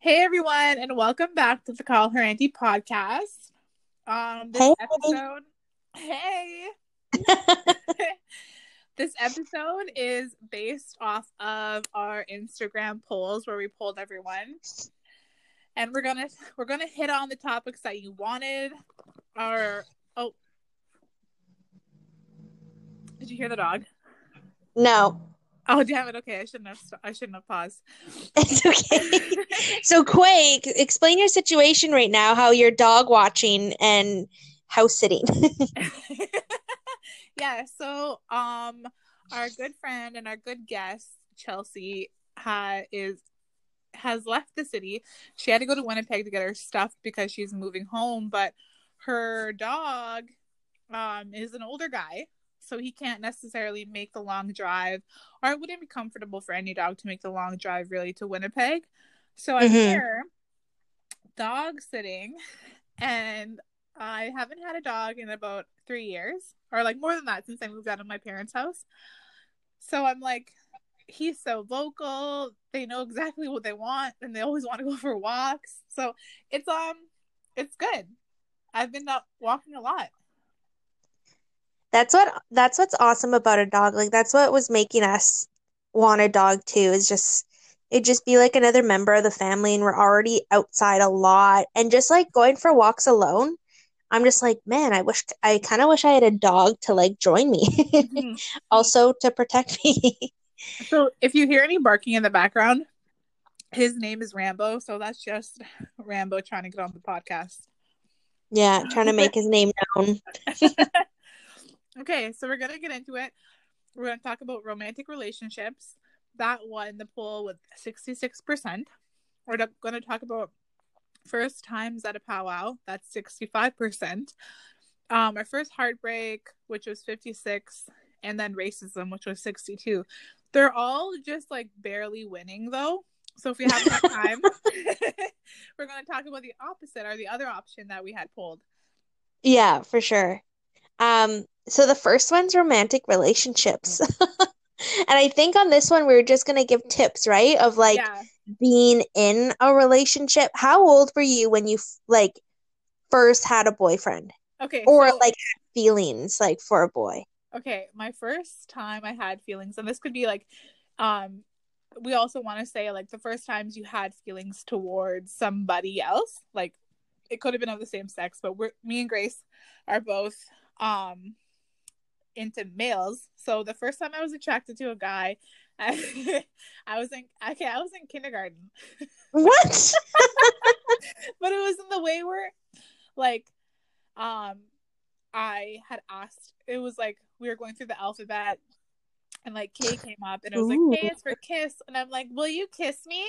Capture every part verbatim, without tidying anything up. Hey everyone, and welcome back to the Call Her Auntie Podcast. Um, this hey. episode, hey, this episode is based off of our Instagram polls where we polled everyone, and we're gonna we're gonna hit on the topics that you wanted. Or oh, did you hear the dog? No. Oh, damn it. Okay, I shouldn't have I shouldn't have paused. It's okay. So, Quake, explain your situation right now, how you're dog watching and house sitting. Yeah, so um, our good friend and our good guest, Chelsea, ha- is has left the city. She had to go to Winnipeg to get her stuff because she's moving home, but her dog um, is an older guy. So he can't necessarily make the long drive, or it wouldn't be comfortable for any dog to make the long drive really to Winnipeg. So I'm mm-hmm. here dog sitting, and I haven't had a dog in about three years or like more than that since I moved out of my parents' house. So I'm like, he's so vocal. They know exactly what they want and they always want to go for walks. So it's, um, it's good. I've been out walking a lot. That's what that's what's awesome about a dog. Like, that's what was making us want a dog too, is just it'd just be like another member of the family, and we're already outside a lot, and just like going for walks alone, I'm just like, man, I wish I kind of wish I had a dog to like join me. Mm-hmm. Also to protect me. So if you hear any barking in the background, his name is Rambo, so that's just Rambo trying to get on the podcast. Yeah, trying to make his name known. Okay, so we're going to get into it. We're going to talk about romantic relationships. That won the poll with sixty-six percent. We're going to talk about first times at a powwow. That's sixty-five percent. Um, our first heartbreak, which was fifty-six, and then racism, which was sixty-two. They're all just like barely winning, though. So if we have enough time, we're going to talk about the opposite, or the other option that we had polled. Yeah, for sure. Um, so the first one's romantic relationships. And I think on this one, we were just going to give tips, right? Of like yeah. being in a relationship. How old were you when you like first had a boyfriend? Okay. Or so, like feelings like for a boy. Okay. My first time I had feelings, and this could be like, um, we also want to say like the first times you had feelings towards somebody else, like it could have been of the same sex, but we're, me and Grace are both um into males. So the first time I was attracted to a guy, I, I was in okay I was in kindergarten. What? But it was in the way where like um I had asked, it was like we were going through the alphabet and like K came up, and it was Ooh. like K is for kiss, and I'm like, will you kiss me?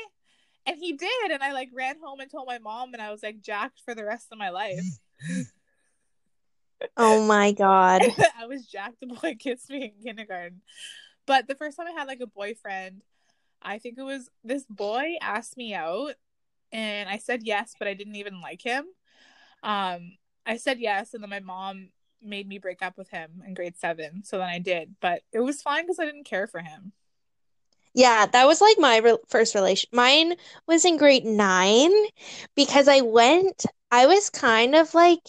And he did, and I like ran home and told my mom, and I was like jacked for the rest of my life. Oh my god. I was jacked. The boy kissed me in kindergarten. But the first time I had like a boyfriend, I think it was this boy asked me out, and I said yes, but I didn't even like him. Um, I said yes, and then my mom made me break up with him in grade seven. So then I did, but it was fine because I didn't care for him. Yeah, that was like my re- first relation. Mine was in grade nine, because I went, I was kind of like,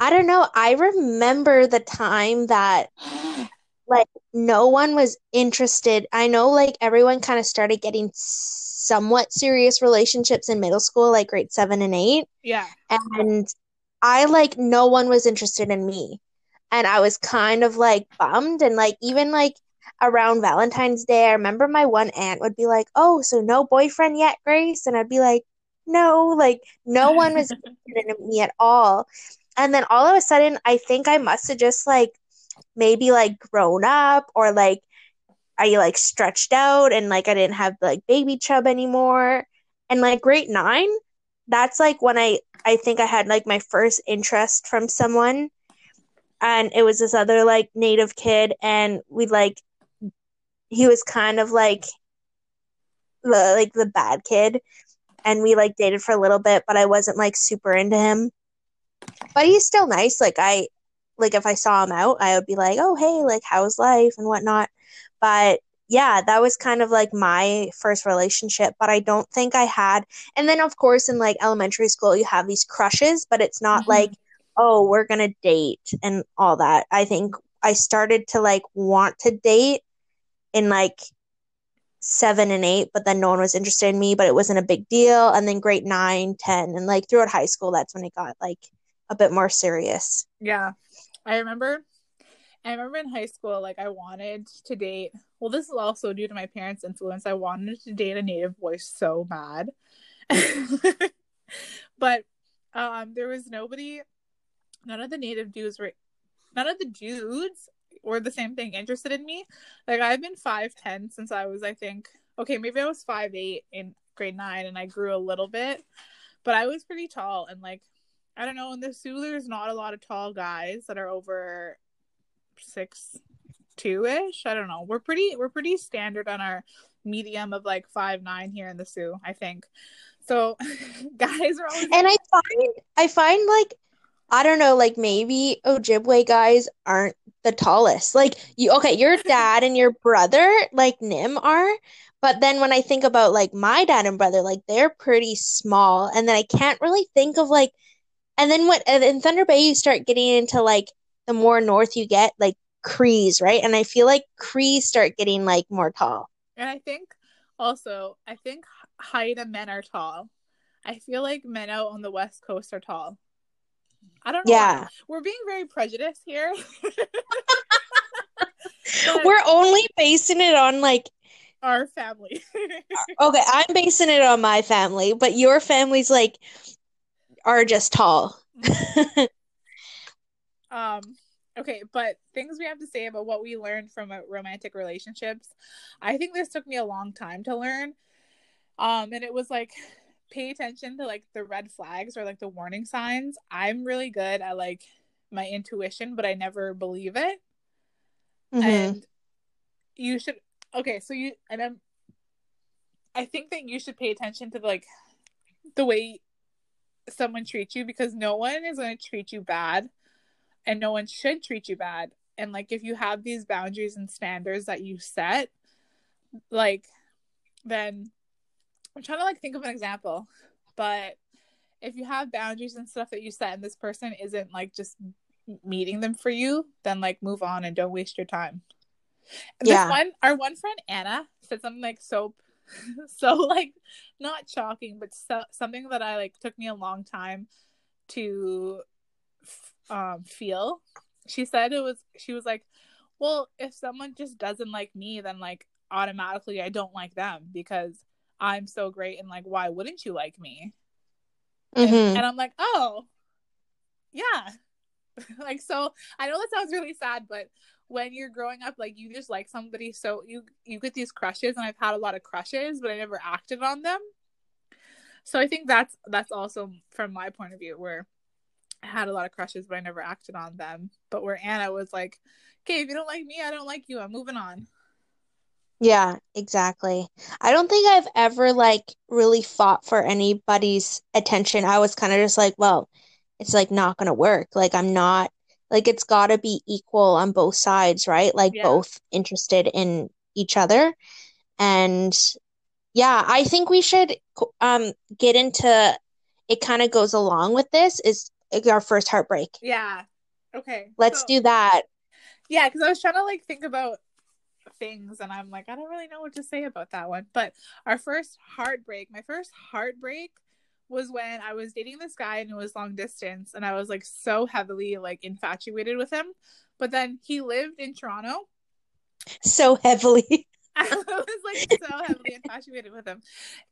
I don't know. I remember the time that, like, no one was interested. I know, like, everyone kind of started getting somewhat serious relationships in middle school, like grade seven and eight. Yeah. And I, like, no one was interested in me. And I was kind of, like, bummed. And, like, even, like, around Valentine's Day, I remember my one aunt would be like, oh, so no boyfriend yet, Grace? And I'd be like, no, like, no one was interested in me at all. And then all of a sudden, I think I must have just, like, maybe, like, grown up, or, like, I, like, stretched out, and, like, I didn't have, like, baby chub anymore. And, like, grade nine, that's like when I, I think I had like my first interest from someone, and it was this other like native kid, and we like, he was kind of like the, like the bad kid, and we like dated for a little bit, but I wasn't like super into him, but he's still nice. Like I, like if I saw him out, I would be like, oh, hey, like how's life and whatnot. But yeah, that was kind of like my first relationship, but I don't think I had. And then of course in like elementary school, you have these crushes, but it's not mm-hmm. like, oh, we're going to date and all that. I think I started to like want to date in like seven and eight, but then no one was interested in me, but it wasn't a big deal. And then grade nine, ten, and like throughout high school, that's when it got like a bit more serious. Yeah. I remember I remember in high school, like I wanted to date. Well, this is also due to my parents' influence. I wanted to date a native boy so bad. But um, there was nobody, none of the native dudes were, none of the dudes were the same thing interested in me. Like I've been five ten since I was, I think, okay, maybe I was five eight in grade nine, and I grew a little bit, but I was pretty tall, and like, I don't know, in the Sioux, there's not a lot of tall guys that are over six two ish. I don't know. We're pretty we're pretty standard on our medium of like five nine here in the Sioux, I think. So guys are always and I find I find like I don't know, like maybe Ojibwe guys aren't the tallest. Like you okay, your dad and your brother, like Nim are. But then when I think about like my dad and brother, like they're pretty small. And then I can't really think of like And then what in Thunder Bay, you start getting into like the more north you get, like Crees, right? And I feel like Crees start getting like more tall. And I think also, I think Haida men are tall. I feel like men out on the West Coast are tall. I don't know. Yeah. Why. We're being very prejudiced here. We're only basing it on like our family. Okay. I'm basing it on my family, but your family's like, are just tall. um okay but things we have to say about what we learned from romantic relationships. I think this took me a long time to learn, um and it was like pay attention to like the red flags or like the warning signs. I'm really good at like my intuition, but I never believe it. Mm-hmm. And you should okay so you and I'm I think that you should pay attention to like the way someone treats you, because no one is going to treat you bad, and no one should treat you bad. And like if you have these boundaries and standards that you set, like then I'm trying to like think of an example, but if you have boundaries and stuff that you set and this person isn't like just meeting them for you, then like move on and don't waste your time. Yeah. This one, our one friend Anna said something like so so like not shocking, but so, something that I like took me a long time to um feel. She said it was she was like, well, if someone just doesn't like me, then like automatically I don't like them because I'm so great, and like why wouldn't you like me? Mm-hmm. and, and I'm like, oh yeah. Like, so I know that sounds really sad, but when you're growing up, like you just like somebody, so you you get these crushes, and I've had a lot of crushes, but I never acted on them. So I think that's that's also from my point of view, where I had a lot of crushes, but I never acted on them. But where Anna was like, okay, if you don't like me, I don't like you, I'm moving on. Yeah, exactly. I don't think I've ever like really fought for anybody's attention. I was kind of just like, well, it's like not gonna work. Like I'm not like it's gotta be equal on both sides, right? Like yeah. Both interested in each other. And yeah, I think we should um get into it. Kind of goes along with this is our first heartbreak. Yeah. Okay. Let's so, do that. Yeah, because I was trying to like think about things, and I'm like, I don't really know what to say about that one. But our first heartbreak, my first heartbreak. was when I was dating this guy, and it was long distance, and I was like so heavily like infatuated with him, but then he lived in Toronto. So heavily. I was like so heavily infatuated with him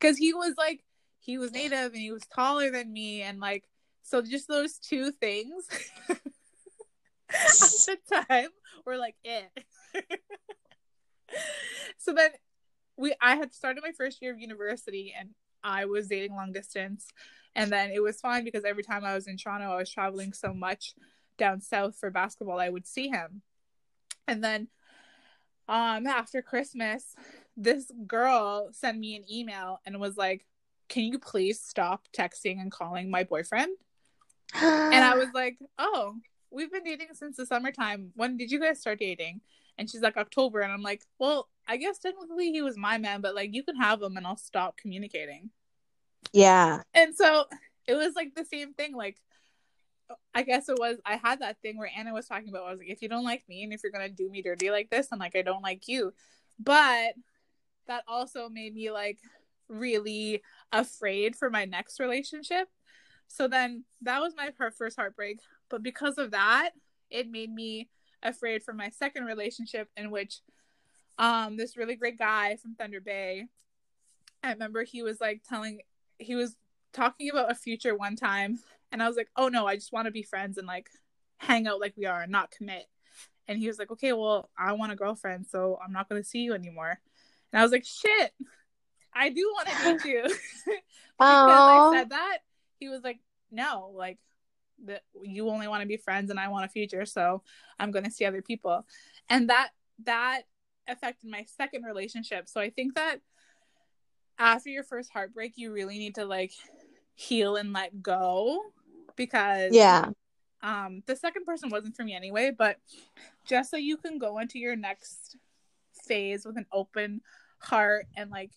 because he was like he was native and he was taller than me, and like so just those two things at the time were like it. So then we I had started my first year of university, and I was dating long distance. And then it was fine because every time I was in Toronto, I was traveling so much down south for basketball, I would see him. And then um, after Christmas, this girl sent me an email and was like, can you please stop texting and calling my boyfriend? And I was like, oh, we've been dating since the summertime. When did you guys start dating? And she's like, October. And I'm like, well, I guess technically he was my man, but like you can have him and I'll stop communicating. Yeah. And so it was like the same thing. Like, I guess it was, I had that thing where Anna was talking about, I was like, if you don't like me and if you're going to do me dirty like this, I'm like, I don't like you. But that also made me like really afraid for my next relationship. So then that was my first heartbreak. But because of that, it made me afraid for my second relationship, in which um, this really great guy from Thunder Bay, I remember he was like telling, he was talking about a future one time. And I was like, oh no, I just want to be friends and like hang out like we are and not commit. And he was like, okay, well, I want a girlfriend, so I'm not going to see you anymore. And I was like, shit, I do want to meet you. Because I said that, he was like, no, like, that you only want to be friends and I want a future, so I'm going to see other people. And that that affected my second relationship. So I think that after your first heartbreak, you really need to like heal and let go, because yeah um the second person wasn't for me anyway, but just so you can go into your next phase with an open heart and like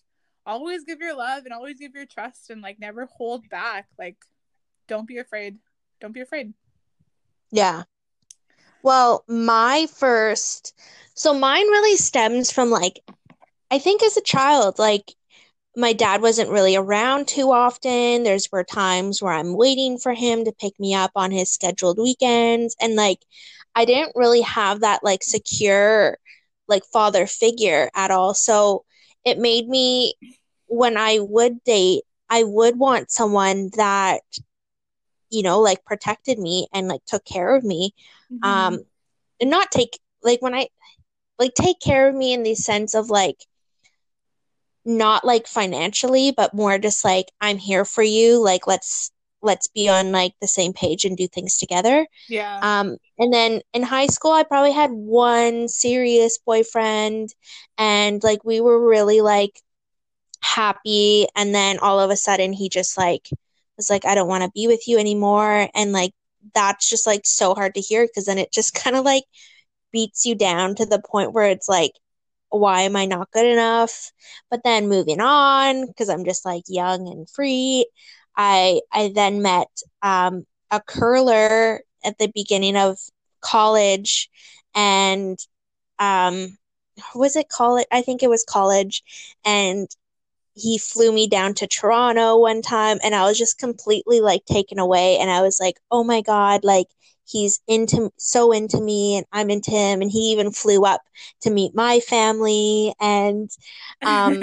always give your love and always give your trust and like never hold back. Like don't be afraid. Don't be afraid. Yeah. Well, my first, so mine really stems from like, I think as a child, like my dad wasn't really around too often. There's were times where I'm waiting for him to pick me up on his scheduled weekends. And like, I didn't really have that like secure, like father figure at all. So it made me, when I would date, I would want someone that, you know, like protected me and like took care of me. Mm-hmm. Um, and not take, like when I, like take care of me in the sense of like, not like financially, but more just like, I'm here for you. Like, let's, let's be on like the same page and do things together. Yeah. Um, and then in high school, I probably had one serious boyfriend and like, we were really like happy. And then all of a sudden he just like, was like, I don't want to be with you anymore. And like, that's just like so hard to hear, because then it just kind of like beats you down to the point where it's like, why am I not good enough? But then moving on, because I'm just like young and free, I I then met um, a curler at the beginning of college, and um, was it college? I think it was college, and he flew me down to Toronto one time, and I was just completely like taken away. And I was like, oh my God, like he's into so into me and I'm into him. And he even flew up to meet my family. And, um,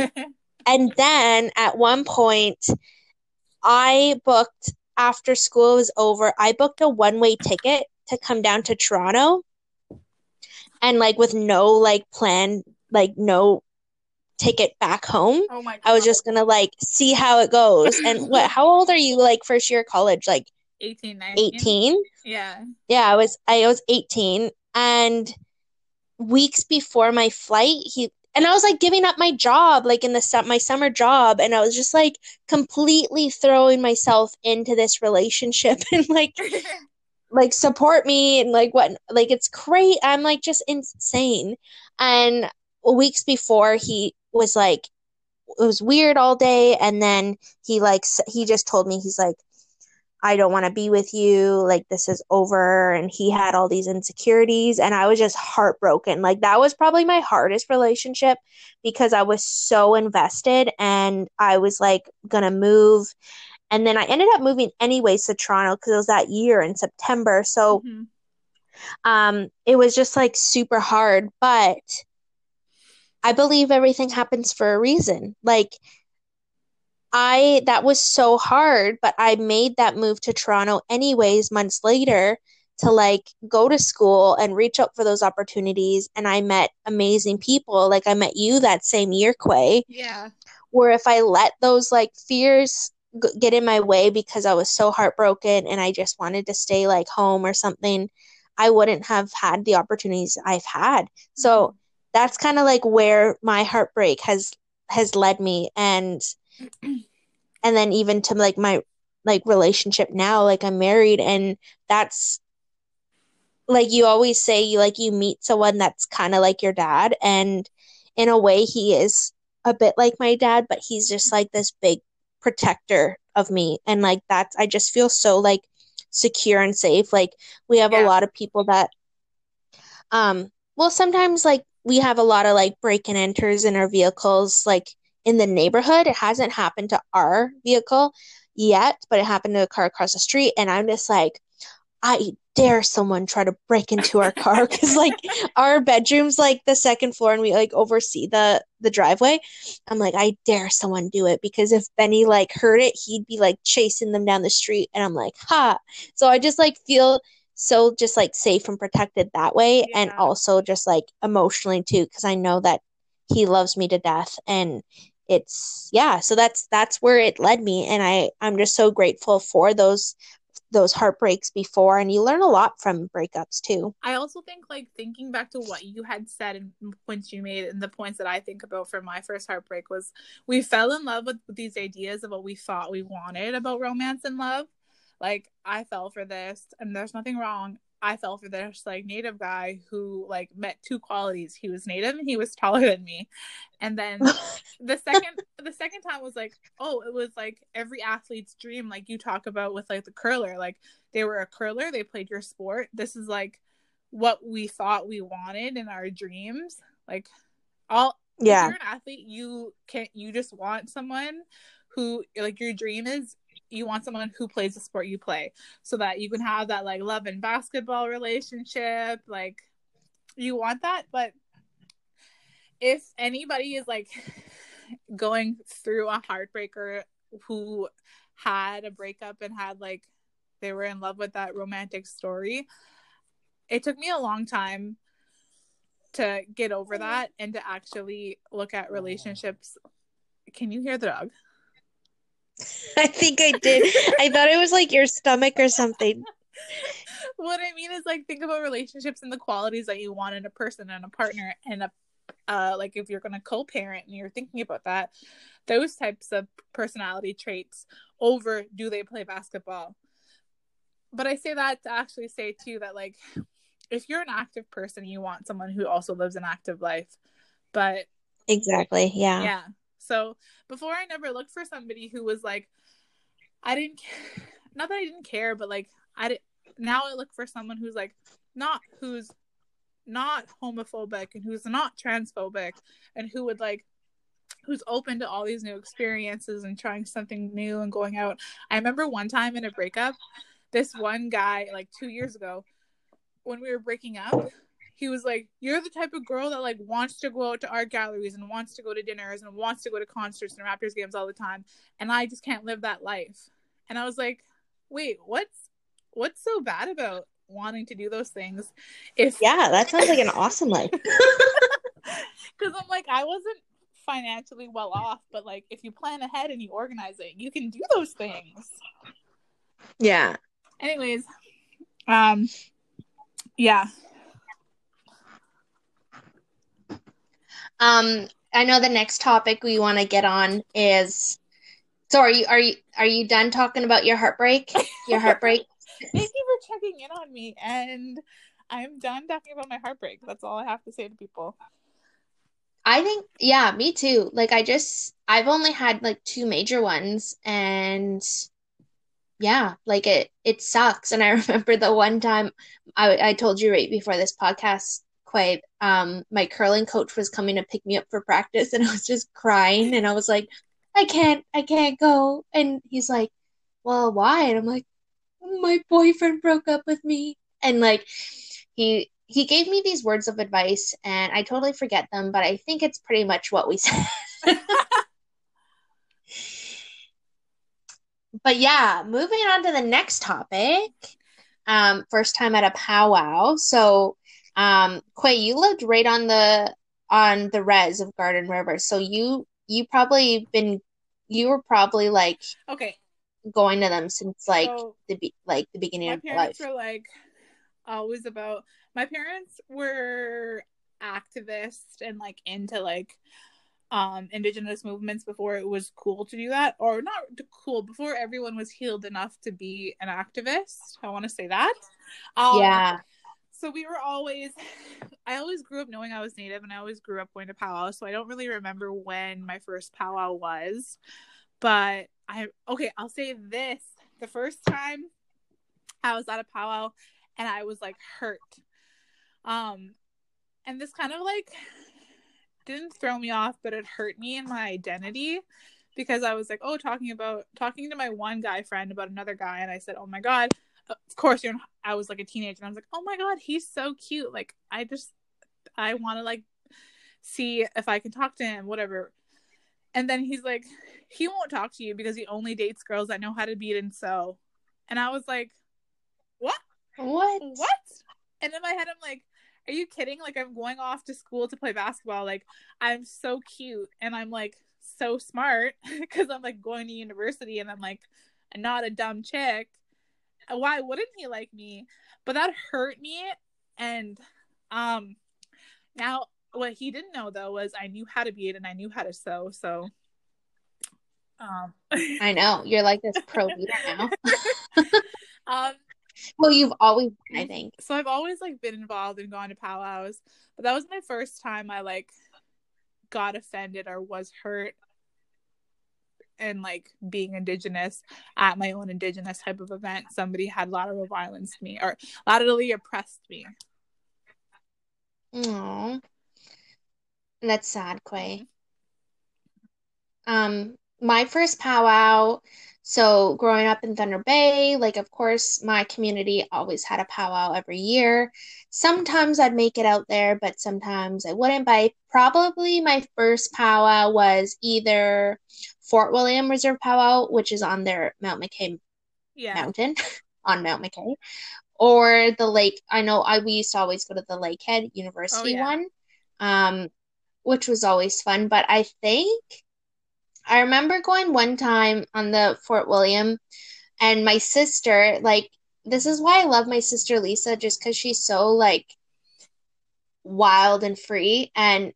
and then at one point I booked, after school was over, I booked a one-way ticket to come down to Toronto, and like with no like plan, like no ticket back home. Oh my God. I was just gonna like see how it goes. And what how old are you, like first year of college, like eighteen, nineteen? Yeah. Yeah, I was I was eighteen, and weeks before my flight, he and I was like giving up my job, like in the my summer job, and I was just like completely throwing myself into this relationship and like like support me and like what like it's great. I'm like just insane. And weeks before, he was like, it was weird all day. And then he like, he just told me, he's like, I don't want to be with you. Like, this is over. And he had all these insecurities, and I was just heartbroken. Like, that was probably my hardest relationship, because I was so invested and I was like going to move. And then I ended up moving anyways to Toronto, because it was that year in September. So mm-hmm. um, it was just like super hard, but I believe everything happens for a reason. Like, I, that was so hard, but I made that move to Toronto anyways, months later, to like go to school and reach out for those opportunities. And I met amazing people. Like, I met you that same year, Quay. Yeah. where if I let those like fears g- get in my way because I was so heartbroken and I just wanted to stay like home or something, I wouldn't have had the opportunities I've had. So that's kind of like where my heartbreak has has led me, and and then even to like my like relationship now, like I'm married, and that's like you always say you like you meet someone that's kind of like your dad, and in a way he is a bit like my dad, but he's just like this big protector of me, and like that's I just feel so like secure and safe. Like we have yeah. a lot of people that um well sometimes like we have a lot of like break and enters in our vehicles like in the neighborhood. It hasn't happened to our vehicle yet, but it happened to a car across the street, and I'm just like, I dare someone try to break into our car, because like our bedroom's like the second floor and we like oversee the the driveway. I'm like, I dare someone do it, because if Benny like heard it, he'd be like chasing them down the street, and I'm like, ha. So I just like feel so just like safe and protected that way, yeah. and also just like emotionally too, because I know that he loves me to death, and it's yeah. So that's that's where it led me, and I I'm just so grateful for those. those heartbreaks before, and you learn a lot from breakups too. I also think like thinking back to what you had said and points you made, and the points that I think about for my first heartbreak was we fell in love with these ideas of what we thought we wanted about romance and love. Like I fell for this, and there's nothing wrong. I fell for this like Native guy who like met two qualities. He was Native and he was taller than me. And then the second the second time was like, oh, it was like every athlete's dream, like you talk about with like the curler. Like they were a curler, they played your sport. This is like what we thought we wanted in our dreams. Like all yeah. if you're an athlete, you can't you just want someone who like your dream is you want someone who plays the sport you play, so that you can have that like love and basketball relationship. Like you want that. But if anybody is like going through a heartbreaker who had a breakup and had like, they were in love with that romantic story. It took me a long time to get over that and to actually look at relationships. Can you hear the dog? I think I did. I thought it was like your stomach or something. What I mean is like think about relationships and the qualities that you want in a person and a partner, and a uh, like if you're going to co-parent and you're thinking about that, those types of personality traits over do they play basketball. But I say that to actually say too that like if you're an active person, you want someone who also lives an active life. But exactly, yeah. Yeah. So before I never looked for somebody who was like, I didn't, not that I didn't care, but like I did, now I look for someone who's like not, who's not homophobic and who's not transphobic and who would like, who's open to all these new experiences and trying something new and going out. I remember one time in a breakup, this one guy like two years ago when we were breaking up, he was like, you're the type of girl that like wants to go out to art galleries and wants to go to dinners and wants to go to concerts and Raptors games all the time, and I just can't live that life. And I was like, wait, what's what's so bad about wanting to do those things? If yeah, that sounds like an awesome life. Because I'm like, I wasn't financially well off, but like if you plan ahead and you organize it, you can do those things. Yeah. Anyways, um, yeah. Um, I know the next topic we want to get on is, so are you, are you, are you done talking about your heartbreak, your heartbreak? Thank you for checking in on me, and I'm done talking about my heartbreak. That's all I have to say to people. I think, yeah, me too. Like I just, I've only had like two major ones, and yeah, like it, it sucks. And I remember the one time I, I told you right before this podcast, Um, my curling coach was coming to pick me up for practice, and I was just crying, and I was like, I can't, I can't go. And he's like, well, why? And I'm like, my boyfriend broke up with me. And like, he, he gave me these words of advice, and I totally forget them, but I think it's pretty much what we said. But yeah, moving on to the next topic. Um, first time at a powwow. So, Um, Quay, you lived right on the on the res of Garden River, so you you probably been, you were probably like, okay, going to them since like so the be- like the beginning of life. My parents were like always about. My parents were activists and like into like um indigenous movements before it was cool to do that, or not cool, before everyone was healed enough to be an activist. I want to say that. Um, yeah. So we were always, I always grew up knowing I was Native, and I always grew up going to powwow. So I don't really remember when my first powwow was, but I, okay, I'll say this. The first time I was at a powwow and I was like hurt. Um, and this kind of like didn't throw me off, but it hurt me in my identity, because I was like, oh, talking about, talking to my one guy friend about another guy. And I said, oh my God, of course you're, I was like a teenager, and I was like, oh my God, he's so cute, like I just I want to like see if I can talk to him, whatever. And then he's like, he won't talk to you because he only dates girls that know how to bead and sew. And I was like, what what what and in my head I'm like, are you kidding? Like, I'm going off to school to play basketball, like I'm so cute and I'm like so smart because I'm like going to university and I'm like not a dumb chick. Why wouldn't he like me? But that hurt me. And um now what he didn't know though was I knew how to bead and I knew how to sew. So um I know you're like this pro beater now. um well you've always been, I think. So I've always like been involved and gone to powwows, but that was my first time I like got offended or was hurt, and like being Indigenous at my own Indigenous type of event, somebody had lateral violence to me or laterally oppressed me. Oh, that's sad, Quay. Um, my first powwow. So growing up in Thunder Bay, like of course my community always had a powwow every year. Sometimes I'd make it out there, but sometimes I wouldn't. But I, probably my first powwow was either Fort William Reserve Powwow, which is on their Mount McKay yeah. mountain, on Mount McKay, or the lake. I know I we used to always go to the Lakehead University oh, yeah. one, um, which was always fun. But I think. I remember going one time on the Fort William, and my sister, like, this is why I love my sister Lisa, just because she's so, like, wild and free. And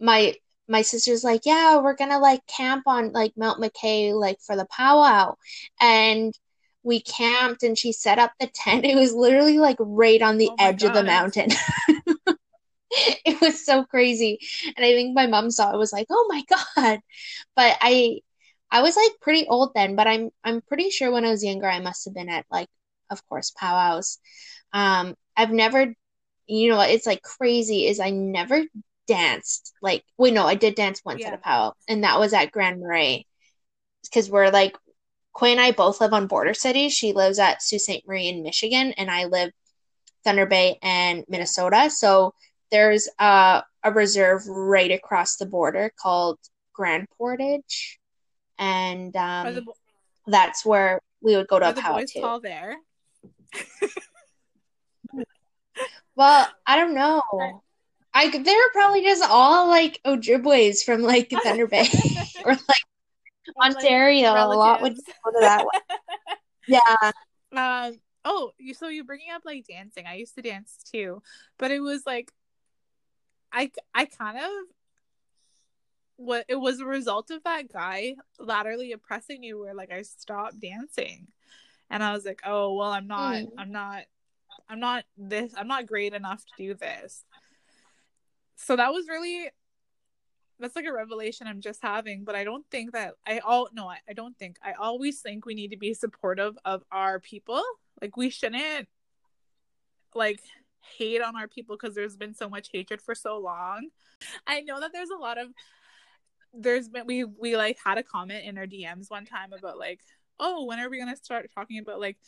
my my sister's like, yeah, we're going to, like, camp on, like, Mount McKay, like, for the powwow. And we camped, and she set up the tent. It was literally, like, right on the oh edge God. of the mountain. It was so crazy. And I think my mom saw it, was like, oh my God. But I I was like pretty old then, but I'm I'm pretty sure when I was younger I must have been at, like, of course, powwows. Um I've never, you know, it's like crazy is I never danced. Like, wait, no, I did dance once yeah. at a powwow, and that was at Grand Marais, because we're like, Quay and I both live on border cities. She lives at Sault Ste. Marie in Michigan, and I live Thunder Bay and Minnesota. So there's uh, a reserve right across the border called Grand Portage, and um, bo- that's where we would go to a powwow too. Are the boys tall there? Well, I don't know. I they were probably just all like Ojibwe's from like Thunder Bay or like Ontario. Like a lot would go to that one. Yeah. Um. Oh, you. So you're bringing up like dancing. I used to dance too, but it was like. I, I kind of, what it was a result of that guy laterally oppressing you, where like I stopped dancing, and I was like, oh well, I'm not, mm. I'm not, I'm not this, I'm not great enough to do this. So that was really, that's like a revelation I'm just having. But I don't think that I all no, I, I don't think I always think we need to be supportive of our people. Like, we shouldn't, like. hate on our people, because there's been so much hatred for so long. I know that there's a lot of there's been we we like had a comment in our D Ms one time about like, oh, when are we gonna start talking about like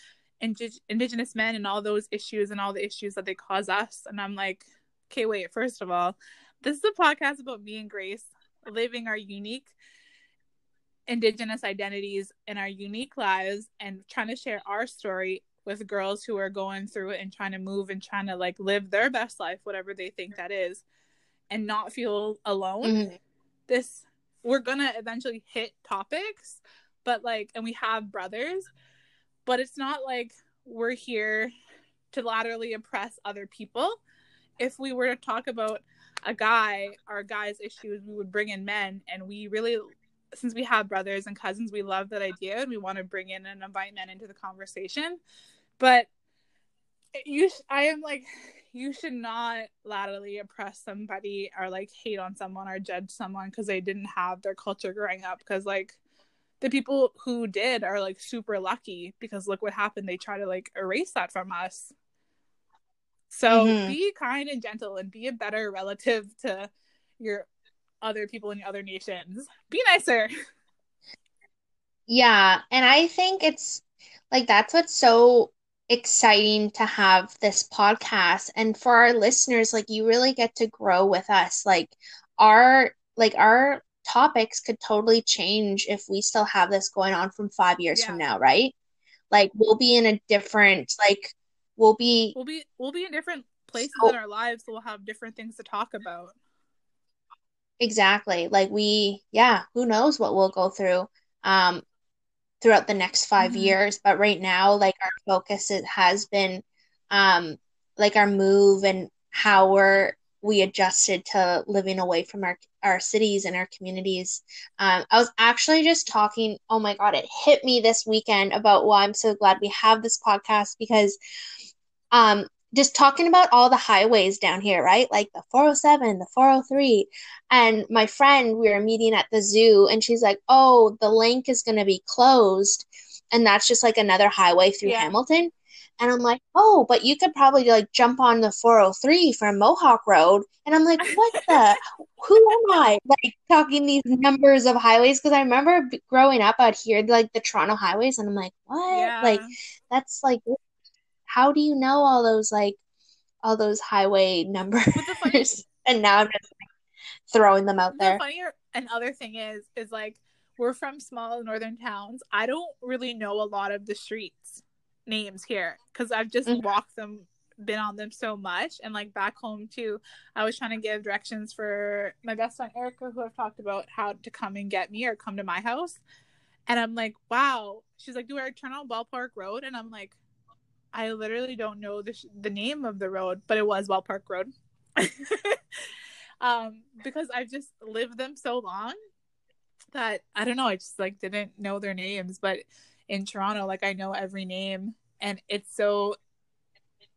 indig- indigenous men and all those issues and all the issues that they cause us? And I'm like, okay, wait, first of all, this is a podcast about me and Grace living our unique indigenous identities and our unique lives, and trying to share our story with girls who are going through it and trying to move and trying to like live their best life, whatever they think that is, and not feel alone. Mm-hmm. This we're gonna eventually hit topics, but like, and we have brothers, but it's not like we're here to laterally oppress other people. If we were to talk about a guy, our guy's issues, we would bring in men, and we really, since we have brothers and cousins, we love that idea, and we want to bring in and invite men into the conversation. But you, sh- I am like, you should not laterally oppress somebody or like hate on someone or judge someone because they didn't have their culture growing up. Because like the people who did are like super lucky, because look what happened. They try to like erase that from us. So mm-hmm. be kind and gentle and be a better relative to your other people in other nations. Be nicer. Yeah. And I think it's like, that's what's so exciting to have this podcast, and for our listeners, like, you really get to grow with us. Like our like our topics could totally change if we still have this going on from five years yeah. from now, right? Like we'll be in a different like we'll be we'll be we'll be in different places so, in our lives, so we'll have different things to talk about. Exactly. Like we yeah who knows what we'll go through um throughout the next five mm-hmm. years. But right now, like our focus it has been um like our move and how we're we adjusted to living away from our our cities and our communities. um I was actually just talking oh my god it hit me this weekend about why I'm so glad we have this podcast, because um just talking about all the highways down here, right? Like the four oh seven, the four oh three. And my friend, we were meeting at the zoo, and she's like, oh, the link is going to be closed. And that's just like another highway through yeah. Hamilton. And I'm like, oh, but you could probably like jump on the four oh three from Mohawk Road. And I'm like, what the, who am I? Like talking these numbers of highways. Cause I remember growing up out here, like the Toronto highways. And I'm like, what? Yeah. Like, that's like, how do you know all those like all those highway numbers? Funny- and now I'm just like, throwing them out the there. Funnier and other thing is is like we're from small northern towns. I don't really know a lot of the streets names here because I've just mm-hmm. walked them, been on them so much. And like back home too, I was trying to give directions for my best friend Erica, who I've talked about, how to come and get me or come to my house. And I'm like, wow. She's like, do I turn on Ballpark Road? And I'm like, I literally don't know the, sh- the name of the road, but it was Wellpark Road. um, because I've just lived them so long that I don't know. I just like didn't know their names. But in Toronto, like I know every name, and it's so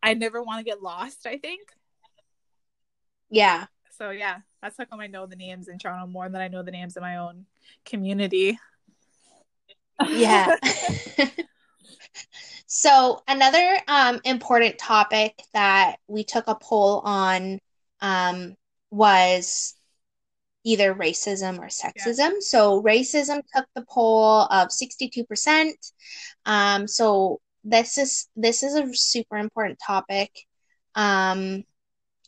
I never want to get lost, I think. Yeah. So yeah, that's how come I know the names in Toronto more than I know the names in my own community. Yeah. So another um, important topic that we took a poll on um, was either racism or sexism. Yeah. So racism took the poll of sixty-two percent. Um, so this is this is a super important topic. Um,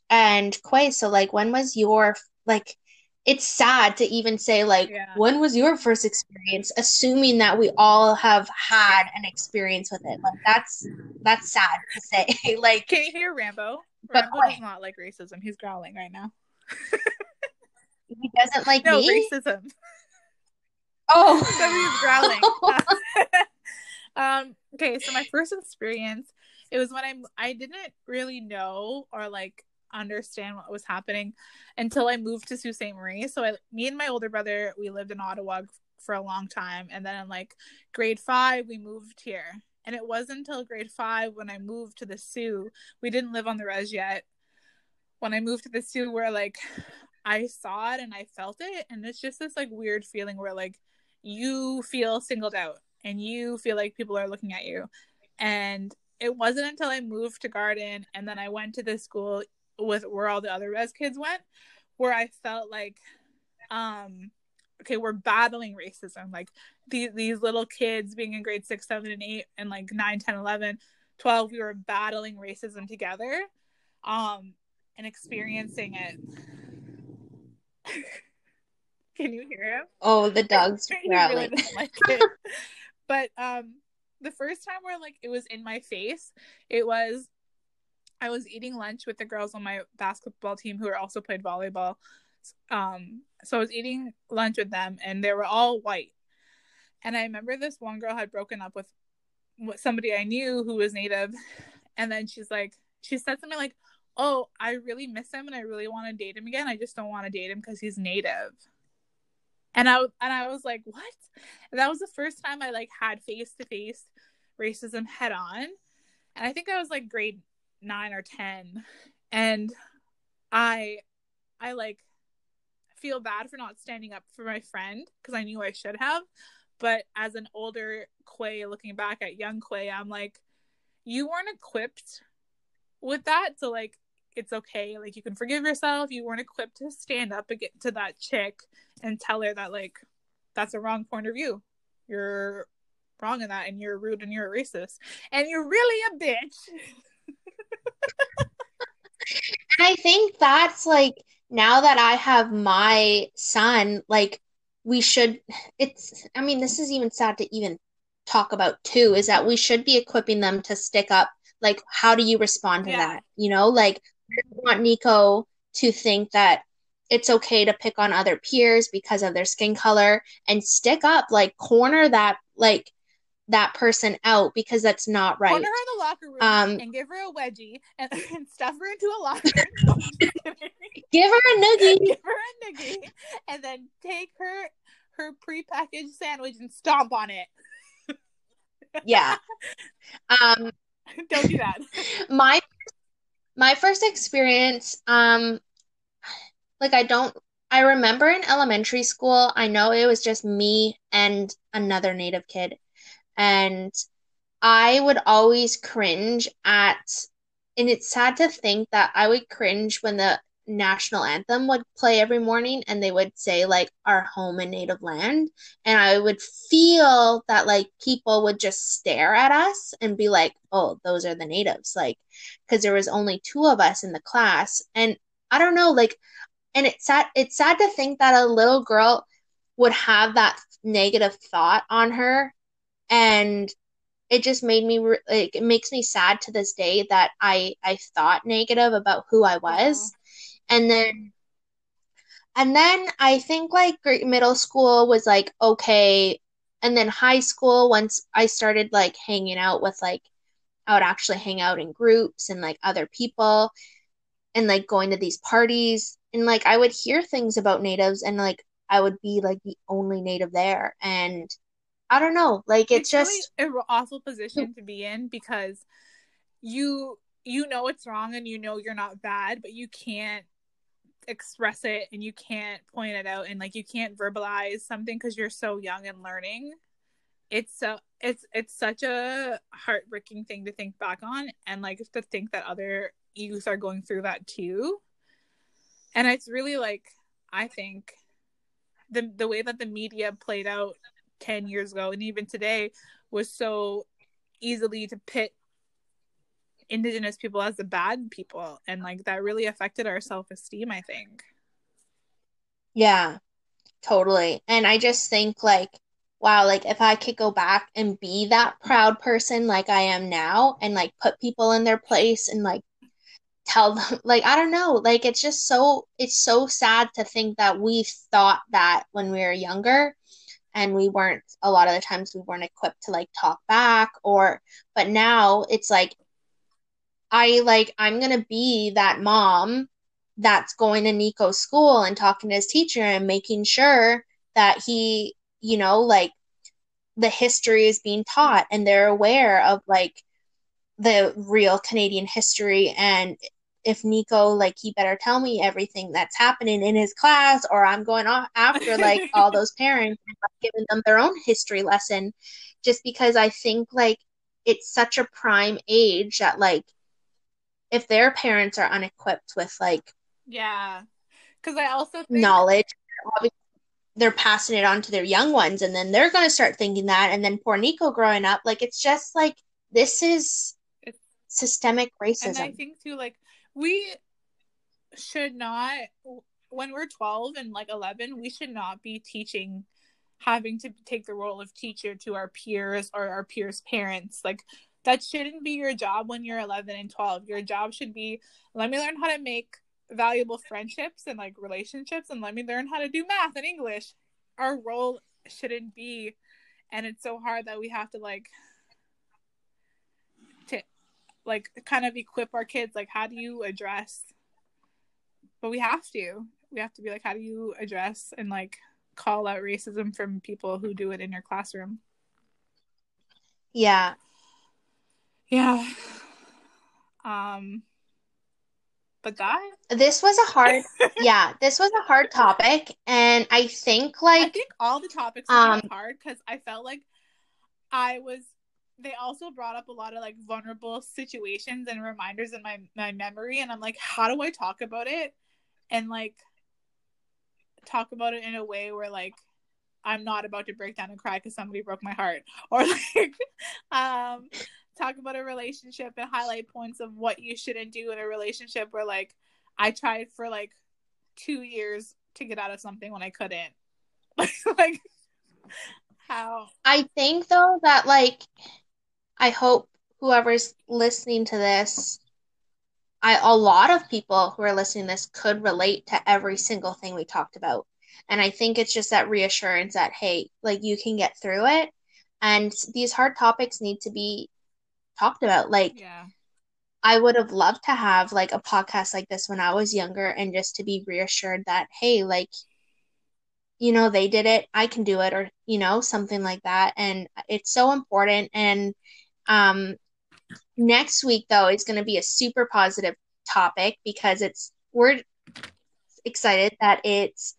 and Quay, so like, when was your like? It's sad to even say, like, yeah. when was your first experience? Assuming that we all have had an experience with it, like that's that's sad to say. Like, can you hear Rambo? But Rambo does not like racism. He's growling right now. He doesn't like no, me. Racism. Oh, so he's growling. um. Okay, so my first experience, it was when I I didn't really know or like. understand what was happening until I moved to Sault Ste. Marie. So I, me and my older brother, we lived in Ottawa for a long time, and then in like grade five we moved here, and it wasn't until grade five when I moved to the Sioux. We didn't live on the res yet. When I moved to the Sioux, where like I saw it and I felt it, and it's just this like weird feeling where like you feel singled out and you feel like people are looking at you. And it wasn't until I moved to Garden, and then I went to this school with where all the other res kids went, where I felt like um okay, we're battling racism, like these these little kids being in grade six, seven, and eight, and like nine, ten, eleven, twelve, we were battling racism together um and experiencing it. Can you hear him? Oh, the dog's growling. Really like it. But um the first time where like it was in my face, it was I was eating lunch with the girls on my basketball team who are also played volleyball. Um, So I was eating lunch with them, and they were all white. And I remember this one girl had broken up with somebody I knew who was Native. And then she's like, she said something like, oh, I really miss him and I really want to date him again. I just don't want to date him because he's Native. And I and I was like, what? And that was the first time I like had face-to-face racism head on. And I think I was like grade nine or ten. And I, I like feel bad for not standing up for my friend because I knew I should have. But as an older Quay, looking back at young Quay, I'm like, you weren't equipped with that. So like, it's okay. Like, you can forgive yourself. You weren't equipped to stand up to that chick and tell her that like, that's a wrong point of view. You're wrong in that, and you're rude, and you're a racist, and you're really a bitch. And I think that's like, now that I have my son, like, we should, it's, I mean, this is even sad to even talk about too, is that we should be equipping them to stick up. Like, how do you respond to yeah. that? You know, like, I don't want Nico to think that it's okay to pick on other peers because of their skin color, and stick up, like, corner that, like, that person out, because that's not right. Corner her in the locker room um, and give her a wedgie and, and stuff her into a locker room. Give her a noogie. Give her a noogie. And then take her her prepackaged sandwich and stomp on it. Yeah. Um, Don't do that. My my first experience, um, like I don't, I remember in elementary school, I know it was just me and another Native kid. And I would always cringe at, and it's sad to think that I would cringe when the national anthem would play every morning and they would say like, our home and native land. And I would feel that like people would just stare at us and be like, oh, those are the natives. Like, cause there was only two of us in the class. And I don't know, like, and it's sad, it's sad to think that a little girl would have that negative thought on her. And it just made me, re- like, it makes me sad to this day that I, I thought negative about who I was. Yeah. And then, and then I think like middle school was like, okay. And then high school, once I started like hanging out with like, I would actually hang out in groups and like other people and like going to these parties. And like, I would hear things about natives and like, I would be like the only native there. And I don't know. Like, it's, it's just really an awful position to be in, because you you know it's wrong and you know you're not bad, but you can't express it and you can't point it out, and like you can't verbalize something because you're so young and learning. It's so it's it's such a heartbreaking thing to think back on, and like to think that other youth are going through that too. And it's really like, I think the the way that the media played out ten years ago and even today was so easily to pit Indigenous people as the bad people, and like that really affected our self-esteem, I think. Yeah, totally. And I just think like, wow, like if I could go back and be that proud person like I am now, and like put people in their place and like tell them, like, I don't know, like it's just so it's so sad to think that we thought that when we were younger. And we weren't, a lot of the times we weren't equipped to like talk back or, but now it's like, I like, I'm going to be that mom that's going to Nico's school and talking to his teacher and making sure that he, you know, like the history is being taught and they're aware of like the real Canadian history. And if Nico, like, he better tell me everything that's happening in his class, or I'm going off after like all those parents and like, giving them their own history lesson, just because I think like it's such a prime age that like if their parents are unequipped with like yeah, because I also think knowledge, obviously they're passing it on to their young ones, and then they're going to start thinking that, and then poor Nico growing up, like it's just like this is it's... systemic racism. And I think too, like, we should not, when we're twelve and like eleven, we should not be teaching, having to take the role of teacher to our peers or our peers' parents. Like, that shouldn't be your job when you're eleven and twelve. Your job should be, let me learn how to make valuable friendships and like relationships, and let me learn how to do math and English. Our role shouldn't be, and it's so hard that we have to like to like kind of equip our kids, like how do you address, but we have to we have to be like, how do you address and like call out racism from people who do it in your classroom? Yeah. Yeah. Um, but that? This was a hard, yeah, this was a hard topic. And I think like. I think all the topics were um, hard because I felt like I was, they also brought up a lot of like vulnerable situations and reminders in my, my memory. And I'm like, how do I talk about it? And like, talk about it in a way where like I'm not about to break down and cry because somebody broke my heart, or like um talk about a relationship and highlight points of what you shouldn't do in a relationship, where like I tried for like two years to get out of something when I couldn't. Like how I think though that like I hope whoever's listening to this, I, a lot of people who are listening to this could relate to every single thing we talked about. And I think it's just that reassurance that, hey, like you can get through it. And these hard topics need to be talked about. Like, yeah. I would have loved to have like a podcast like this when I was younger, and just to be reassured that, hey, like, you know, they did it, I can do it, or, you know, something like that. And it's so important. And, um, next week, though, is going to be a super positive topic because it's we're excited that it's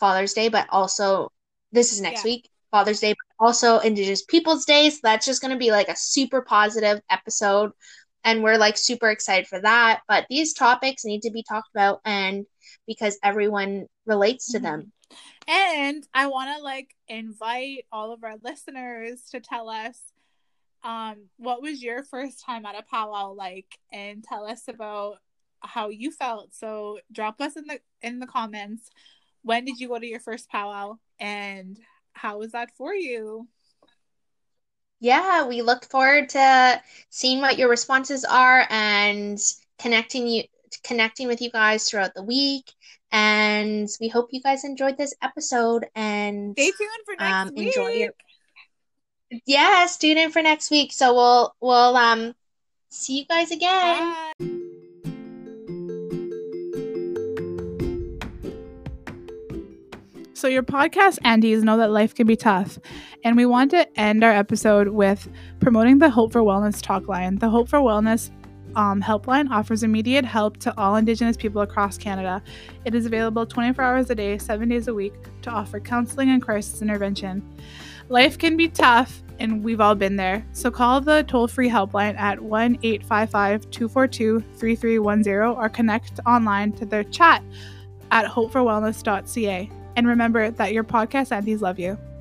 Father's Day, but also this is next yeah. week, Father's Day, but also Indigenous Peoples Day. So that's just going to be like a super positive episode, and we're like super excited for that. But these topics need to be talked about, and because everyone relates to mm-hmm. them. And I want to like invite all of our listeners to tell us Um, what was your first time at a powwow like, and tell us about how you felt. So drop us in the in the comments, when did you go to your first powwow and how was that for you? Yeah, we look forward to seeing what your responses are and connecting you connecting with you guys throughout the week. And we hope you guys enjoyed this episode, and stay tuned for next um, week. Enjoy your- Yeah, tune in for next week. So we'll we'll um see you guys again. Bye. So your podcast Andes know that life can be tough, and we want to end our episode with promoting the Hope for Wellness talk line. The Hope for Wellness Um, helpline offers immediate help to all Indigenous people across Canada. It is available twenty-four hours a day, seven days a week, to offer counseling and crisis intervention. Life can be tough, and we've all been there. So call the toll-free helpline at one eight five five, two four two, three three one zero or connect online to their chat at hope for wellness dot c a. And remember that your podcast aunties love you.